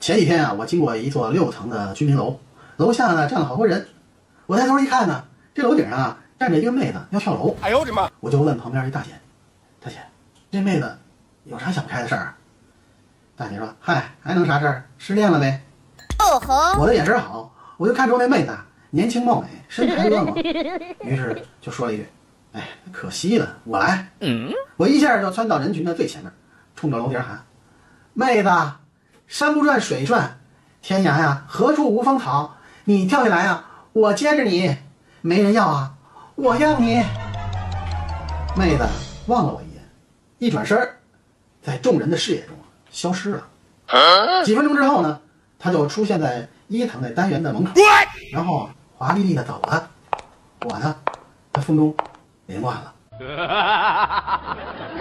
前几天啊，我经过一座6层的居民楼，楼下呢站了好多人。我抬头一看呢，这楼顶上啊站着一个妹子要跳楼。哎呦我的妈！我就问旁边一大姐：“大姐，这妹子有啥想不开的事儿？”大姐说：“嗨，还能啥事儿？失恋了呗。”哦吼！我的眼神好，我就看中那妹子年轻貌美，身材端庄，于是就说了一句：“哎，可惜了，我来。”我一下就窜到人群的最前面，冲着楼顶喊：“妹子！山不转水转，天涯呀，何处无芳草？你跳下来呀，我接着你。没人要啊，我要你。”妹子望了我一眼，一转身，在众人的视野中消失了。几分钟之后呢，她就出现在1层的单元的门口，然后华丽丽的走了。我呢，在风中凌乱了。